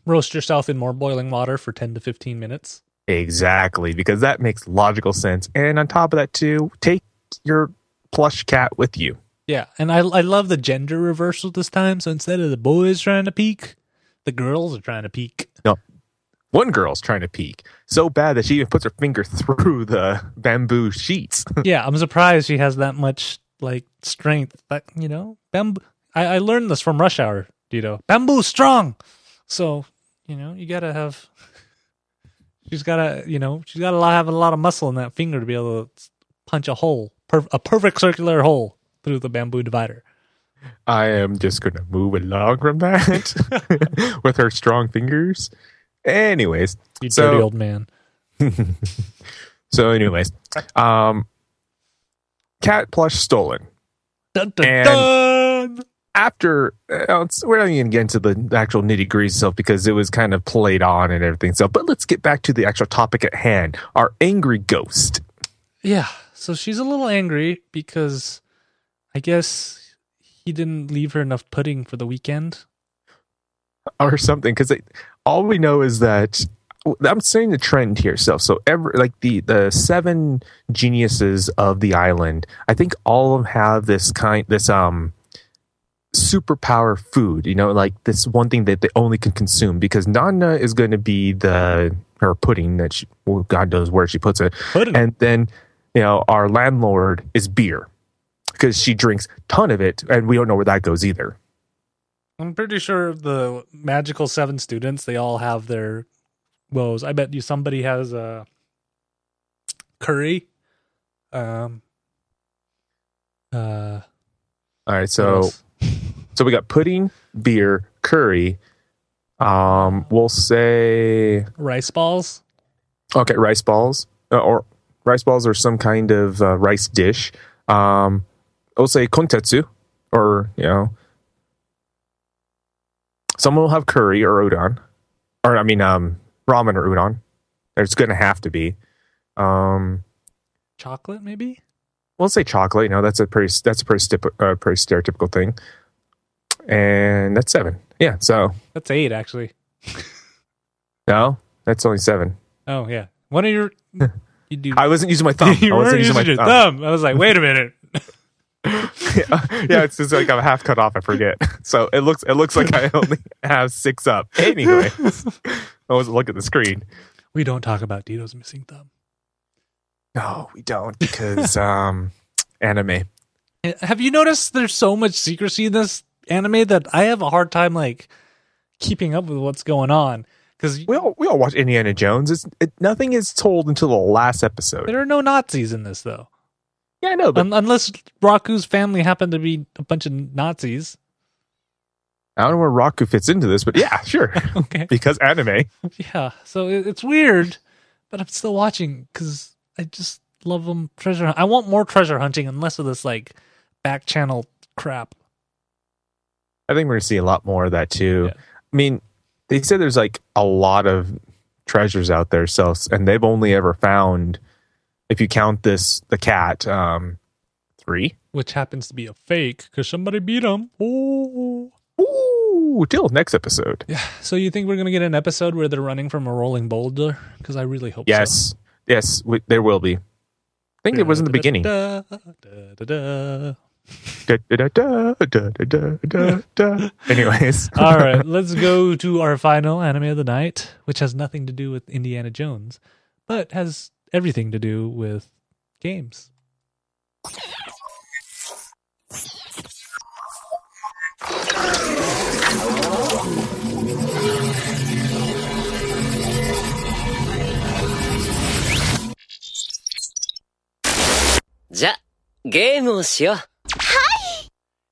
Roast yourself in more boiling water for ten to fifteen minutes. Exactly, because that makes logical sense. And on top of that, too, take your plush cat with you. Yeah, and I, I love the gender reversal this time. So instead of the boys trying to peek, the girls are trying to peek. No, one girl's trying to peek. So bad that she even puts her finger through the bamboo sheets. Yeah, I'm surprised she has that much... like strength, but you know, bamboo. I, I learned this from Rush Hour, Dito. Bamboo's strong, so you know you gotta have. She's gotta, you know, she's gotta have a lot of muscle in that finger to be able to punch a hole, per, a perfect circular hole through the bamboo divider. I am just gonna move along from that with her strong fingers. Anyways, you so, dirty old man. So, anyways, um. cat plush stolen. Dun, dun, and dun. After uh, we're not even getting to the actual nitty-gritty stuff because it was kind of played on and everything. So, but let's get back to the actual topic at hand. Our angry ghost. Yeah. So she's a little angry because I guess he didn't leave her enough pudding for the weekend, or something. Because all we know is that I'm saying the trend here. So, so every like the, the seven geniuses of the island, I think all of them have this kind, this um superpower food. You know, like this one thing that they only can consume, because Nana is going to be the her pudding that she, well, God knows where she puts it, pudding. And then you know our landlord is beer because she drinks a ton of it, and we don't know where that goes either. I'm pretty sure the magical seven students, they all have their woes. I bet you somebody has a curry. Um, uh, all right, so so we got pudding, beer, curry. Um, we'll say rice balls. Okay, rice balls, uh, or rice balls are some kind of uh, rice dish. Um, we'll say kontetsu, or you know, someone will have curry or udon, or I mean, um. ramen or udon. There's going to have to be. Um, chocolate, maybe? We'll say chocolate. You know, that's a pretty, that's a pretty, stip- uh, pretty stereotypical thing. And that's seven. Yeah, so. That's eight, actually. No, that's only seven. Oh, yeah. One of your... You do, I wasn't using my thumb. You I wasn't using, using my thumb. thumb. I was like, wait a minute. yeah, yeah, it's just like I'm half cut off. I forget. So it looks it looks like I only have six up. Anyway, I wasn't looking at the screen. We don't talk about Dito's missing thumb. No, we don't, because um, anime. Have you noticed there's so much secrecy in this anime that I have a hard time like keeping up with what's going on? Because we all we all watch Indiana Jones. It's, it, nothing is told until the last episode. There are no Nazis in this, though. Yeah, I know. But Un- unless Raku's family happened to be a bunch of Nazis. I don't know where Raku fits into this, but yeah, sure. Okay. Because anime. Yeah, so it's weird, but I'm still watching because I just love them. Treasure hunt- I want more treasure hunting and less of this like back channel crap. I think we're going to see a lot more of that too. Yeah. I mean, they said there's like a lot of treasures out there, so and they've only ever found... If you count this, the cat, um, three. Which happens to be a fake, because somebody beat him. Ooh. Ooh, till next episode. Yeah. So you think we're going to get an episode where they're running from a rolling boulder? Because I really hope yes. so. Yes. Yes, we, there will be. I think da, it was in the da, beginning. Da, da, da, da. Da, da, da, da, da, da, da. Anyways. All right, let's go to our final anime of the night, which has nothing to do with Indiana Jones, but has... everything to do with games.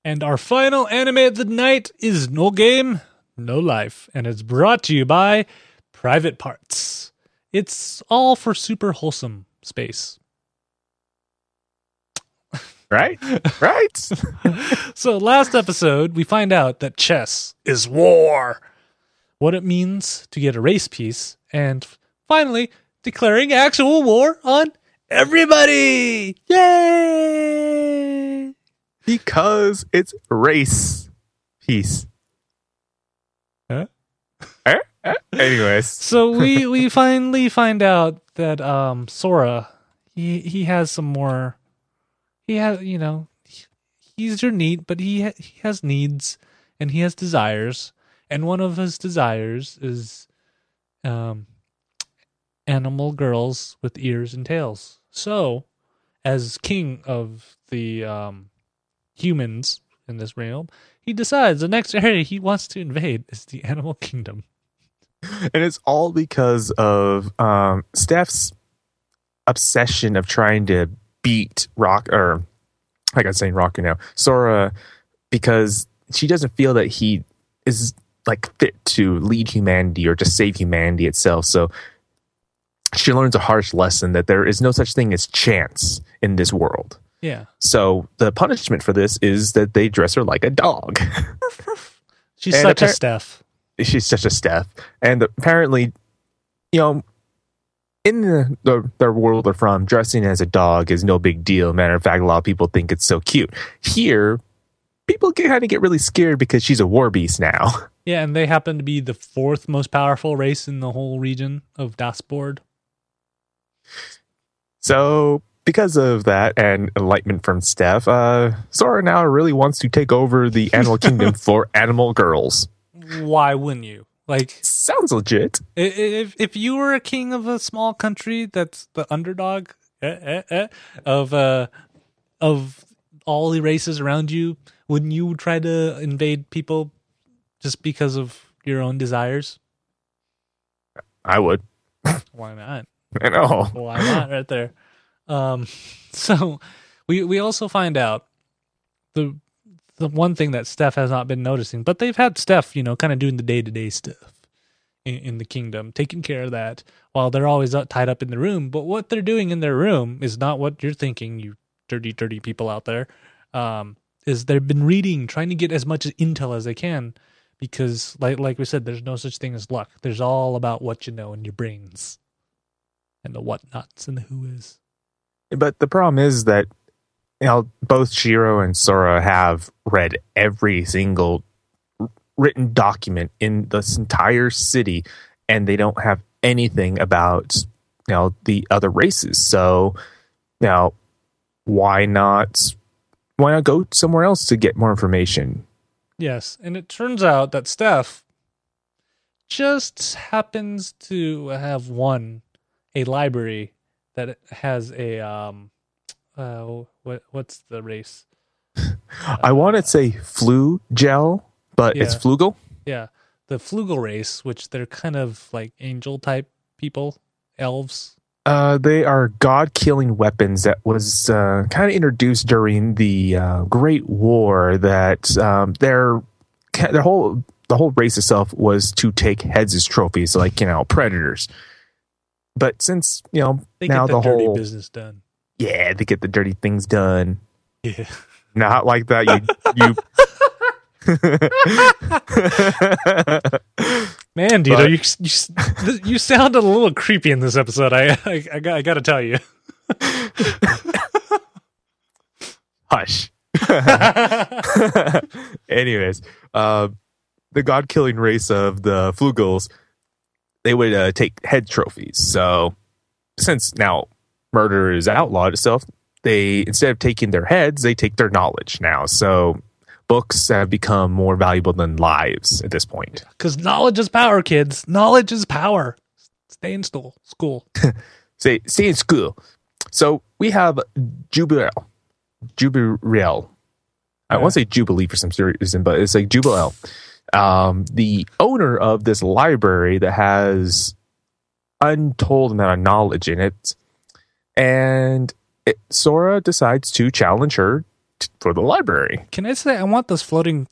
And our final anime of the night is No Game, No Life, and it's brought to you by Private Parts. It's all for super wholesome space. Right? Right? So last episode, we find out that chess is war. What it means to get a race piece. And finally, declaring actual war on everybody. Yay! Because it's race piece. Huh? Eh? Anyways, so we, we finally find out that um, Sora, he he has some more. He has, you know, he, he's your need, but he ha- he has needs and he has desires, and one of his desires is um, animal girls with ears and tails. So, as king of the um, humans in this realm, he decides the next area he wants to invade is the animal kingdom. And it's all because of um, Steph's obsession of trying to beat Rock, or like I'm saying Rock now, Sora, because she doesn't feel that he is like fit to lead humanity or to save humanity itself. So she learns a harsh lesson that there is no such thing as chance in this world. Yeah. So the punishment for this is that they dress her like a dog. She's and such a, a Steph. She's such a Steph, and apparently, you know, in the, the their world they're from, dressing as a dog is no big deal. Matter of fact, a lot of people think it's so cute. Here, people kind of get really scared because she's a war beast now. Yeah, and they happen to be the fourth most powerful race in the whole region of Dashboard. So, because of that and enlightenment from Steph, uh, Sora now really wants to take over the Animal Kingdom for animal girls. Why wouldn't you? Like, sounds legit. If if you were a king of a small country that's the underdog eh, eh, eh, of uh, of all the races around you, wouldn't you try to invade people just because of your own desires? I would. Why not? I know. Why not? Right there. Um, so we we also find out the the one thing that Steph has not been noticing, but they've had Steph, you know, kind of doing the day to day stuff in, in the kingdom, taking care of that while they're always tied up in the room. But what they're doing in their room is not what you're thinking, you dirty, dirty people out there. Um, is they've been reading, trying to get as much intel as they can. Because, like like we said, there's no such thing as luck. There's all about what you know in your brains. And the whatnots and the who is. But the problem is that, you know, both Shiro and Sora have read every single written document in this entire city. And they don't have anything about, you know, the other races. So, you know, why not, why not go somewhere else to get more information? Yes, and it turns out that Steph just happens to have won a library that has a um, uh, what what's the race? I uh, want to say flu gel, but yeah. It's Flugel. Yeah, the Flugel race, which they're kind of like angel type people, elves. Uh, they are god-killing weapons that was uh, kind of introduced during the uh, Great War. That um, their their whole the whole race itself was to take heads as trophies, like, you know, predators. But since, you know, they now get the, the dirty whole business done, yeah, they get the dirty things done. Yeah, not like that. You you. Man, Dito, but, you, you you sound a little creepy in this episode. I I, I, got, I gotta tell you. Hush. Anyways, uh, the god-killing race of the Flugels, they would uh, take head trophies. So, since now murder is outlawed itself, they instead of taking their heads, they take their knowledge now. So, books have become more valuable than lives at this point. Because knowledge is power, kids. Knowledge is power. Stay in school. School. stay, stay in school. So we have Jubilel. Jubilel. I yeah. want to say Jubilee for some reason, but it's like Jubilel. Um, the owner of this library that has untold amount of knowledge in it. And it, Sora decides to challenge her for the library. Can I say I want those floating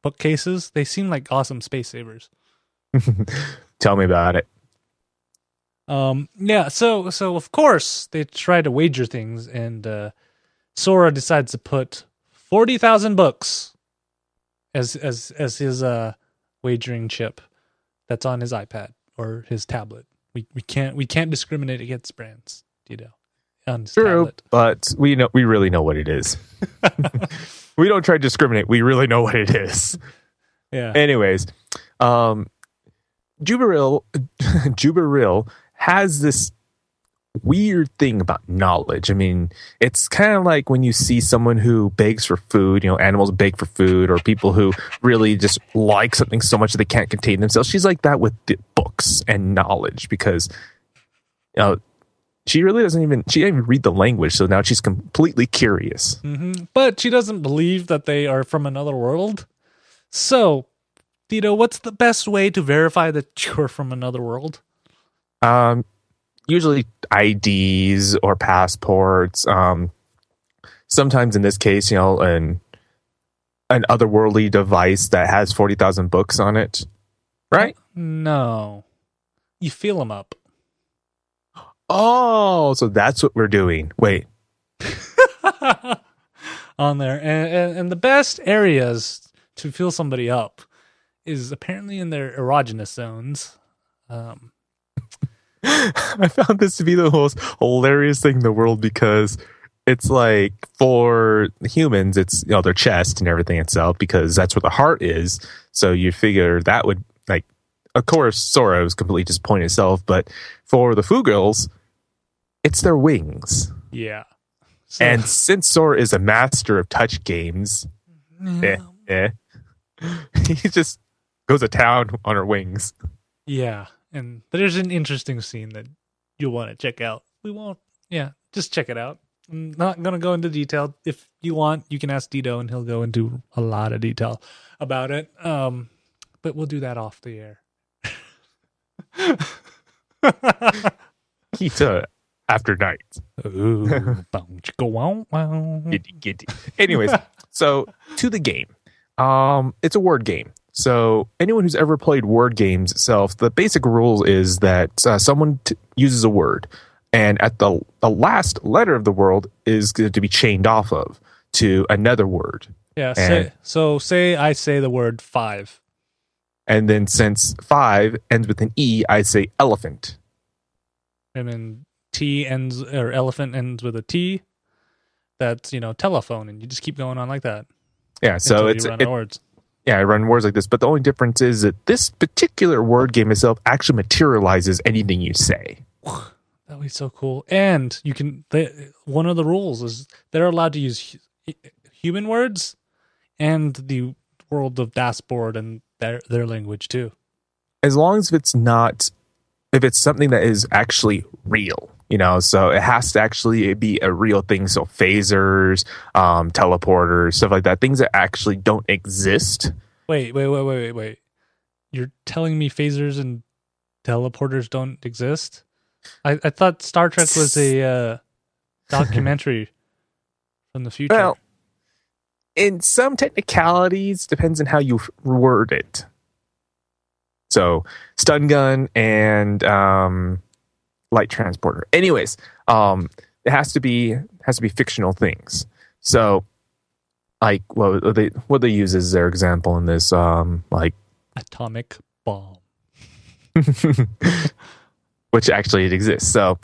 bookcases? They seem like awesome space savers. Tell me about it. Um, yeah, so so of course they try to wager things, and uh, Sora decides to put forty thousand books as as as his uh, wagering chip. That's on his iPad or his tablet. We we can't we can't discriminate against brands, you know. True, tablet. But we know we really know what it is. We don't try to discriminate. We really know what it is. Yeah. Anyways, um, Jubilel, Jubilel has this weird thing about knowledge. I mean, it's kind of like when you see someone who begs for food. You know, animals beg for food, or people who really just like something so much that they can't contain themselves. She's like that with the books and knowledge because, you know, she really doesn't even, she didn't even read the language, so now she's completely curious. Mm-hmm. But she doesn't believe that they are from another world. So, Dito, what's the best way to verify that you're from another world? Um, usually I Ds or passports. Um, sometimes in this case, you know, an, an otherworldly device that has forty thousand books on it. Right? No. You feel them up. Oh, so that's what we're doing. Wait. On there. And, and, and the best areas to fill somebody up is apparently in their erogenous zones. Um, I found this to be the most hilarious thing in the world because it's like for humans, it's, you know, their chest and everything itself, because that's where the heart is. So you figure that would, like, of course, Sora was completely disappointed itself. But for the Fugirls, it's their wings. Yeah. So. And since Sora is a master of touch games, yeah. eh, eh, he just goes to town on her wings. Yeah. And there's an interesting scene that you'll want to check out. We won't. Yeah. Just check it out. I'm not going to go into detail. If you want, you can ask Dito, and he'll go into a lot of detail about it. Um, but we'll do that off the air. Kita after night. Ooh, wow, wow. Giddy, giddy. Anyways, so to the game. Um, it's a word game. So anyone who's ever played word games itself, the basic rule is that uh, someone t- uses a word. And at the the last letter of the word is going to be chained off of to another word. Yeah. Say, so say I say the word five. And then since five ends with an E, I say elephant. And then T ends, or elephant ends with a T. That's, you know, telephone. And you just keep going on like that. Yeah. So it's, you run it, words. Yeah, I run words like this. But the only difference is that this particular word game itself actually materializes anything you say. That would be so cool. And you can, they, one of the rules is they're allowed to use hu- human words and the world of Dashboard and their their language too. As long as it's not, if it's something that is actually real, you know, so it has to actually be a real thing. So phasers, um, teleporters, stuff like that, things that actually don't exist. Wait, wait, wait, wait, wait, wait. You're telling me phasers and teleporters don't exist? I, I thought Star Trek was a uh, documentary from the future. Well, in some technicalities, depends on how you word it. So, stun gun and um, light transporter. Anyways, um, it has to be has to be fictional things. So, like, what they what they use as their example in this, um, like atomic bomb. Which actually it exists. So,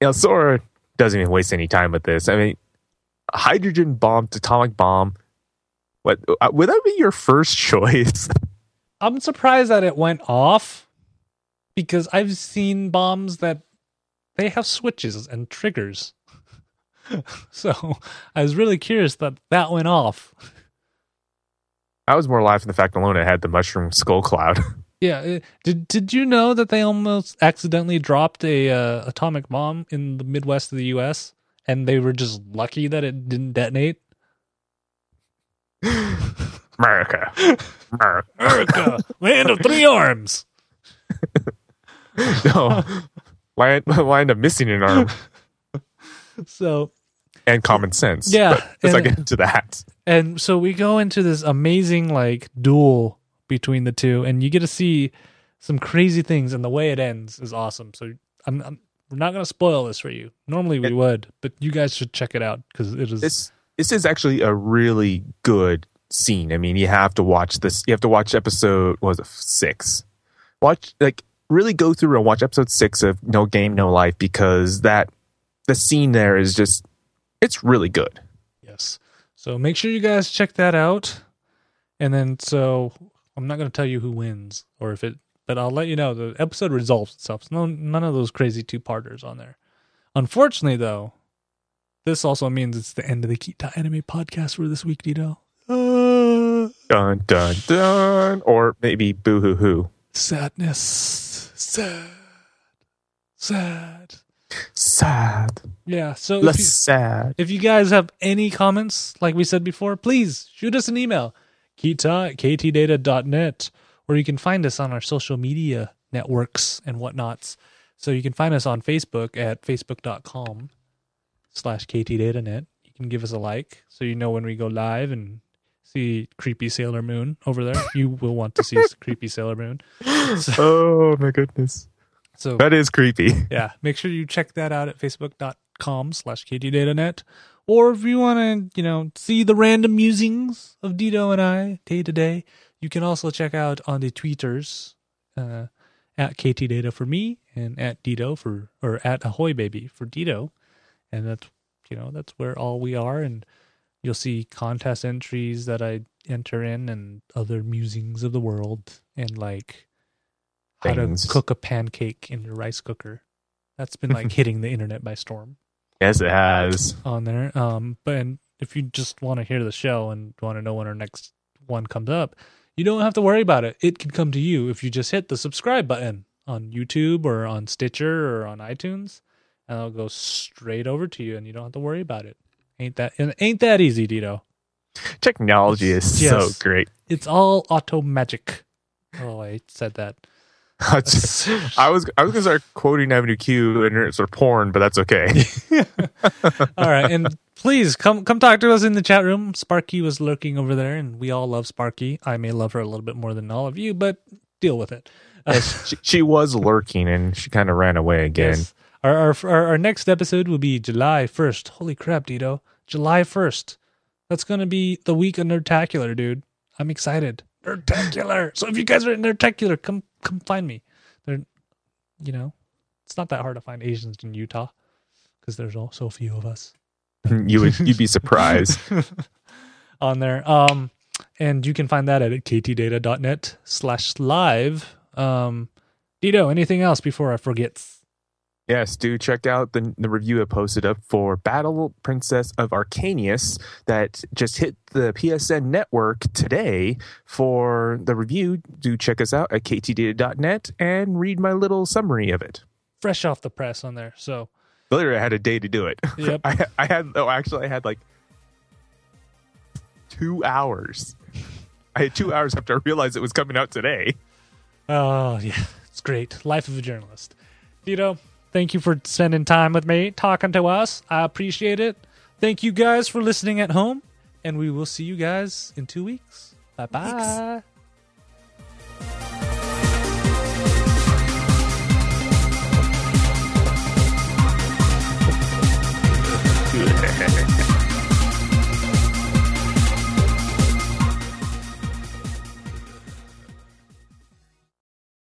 you know, Sora doesn't even waste any time with this. I mean, hydrogen bomb, atomic bomb. What would that be your first choice? I'm surprised that it went off, because I've seen bombs that they have switches and triggers. So I was really curious that that went off. I was more laughing the fact alone it had the mushroom skull cloud. Yeah, did did you know that they almost accidentally dropped a uh, atomic bomb in the Midwest of the U S and they were just lucky that it didn't detonate? America, America, America, land of three arms. No, land, land of missing an arm. So, and common sense. Yeah, let's not get into that. And so we go into this amazing like duel between the two, and you get to see some crazy things, and the way it ends is awesome. So I'm, I'm we're not going to spoil this for you. Normally we it, would, but you guys should check it out, because it is. This, this is actually a really good scene. I mean, you have to watch this. You have to watch episode, what was it, six? Watch, like, really go through and watch episode six of No Game, No Life, because that the scene there is just, it's really good. Yes. So make sure you guys check that out. And then so, I'm not going to tell you who wins or if it, but I'll let you know. The episode resolves itself. So no, none of those crazy two-parters on there. Unfortunately, though, this also means it's the end of the Kita Anime Podcast for this week, Dito. Uh, dun, dun, dun. Or maybe boo-hoo-hoo. Sadness. Sad. Sad. Sad. Yeah, so less if you, sad. If you guys have any comments, like we said before, please shoot us an email. Kita at k t data dot net, where you can find us on our social media networks and whatnots. So you can find us on Facebook at facebook.com slash ktdatanet. You can give us a like so you know when we go live and see creepy Sailor Moon over there. You will want to see creepy Sailor Moon. So, oh my goodness. So that is creepy. Yeah. Make sure you check that out at facebook.com slash ktdatanet. Or if you want to, you know, see the random musings of Dito and I day to day, you can also check out on the tweeters uh, at ktdata for me and at Dito for, or at ahoy baby for Dito, and that's you know, that's where all we are. And you'll see contest entries that I enter in and other musings of the world and like how Things. to cook a pancake in your rice cooker. That's been like hitting the internet by storm. Yes, it has. On there. Um, but and if you just want to hear the show and want to know when our next one comes up, you don't have to worry about it. It can come to you if you just hit the subscribe button on YouTube or on Stitcher or on iTunes, and it'll go straight over to you, and you don't have to worry about it. Ain't that and ain't that easy, Dito? Technology it's, is yes, so great. It's all auto magic. Oh, I said that. I was I was gonna start quoting Avenue Q and it's sort of porn, but that's okay. All right, and please come come talk to us in the chat room. Sparky was lurking over there, and we all love Sparky. I may love her a little bit more than all of you, but deal with it. Yes, she, she was lurking, and she kind of ran away again. Yes. Our, our our next episode will be July first. Holy crap, Dito. July first. That's going to be the week of Nerdtacular, dude. I'm excited. Nerdtacular. So if you guys are in Nerdtacular, come come find me. They're, you know, it's not that hard to find Asians in Utah because there's so few of us. you would, you'd be surprised. On there. Um, and you can find that at ktdata.net slash live. Um, Dito, anything else before I forget? Yes, do check out the, the review I posted up for Battle Princess of Arcanius that just hit the P S N network today. For the review, do check us out at k t data dot net and read my little summary of it. Fresh off the press on there. So literally, I had a day to do it. Yep. I, I had, oh, actually, I had like two hours. I had two hours after I realized it was coming out today. Oh, yeah, it's great. Life of a journalist. Dito, thank you for spending time with me, talking to us. I appreciate it. Thank you guys for listening at home, and we will see you guys in two weeks. Bye-bye. Thanks.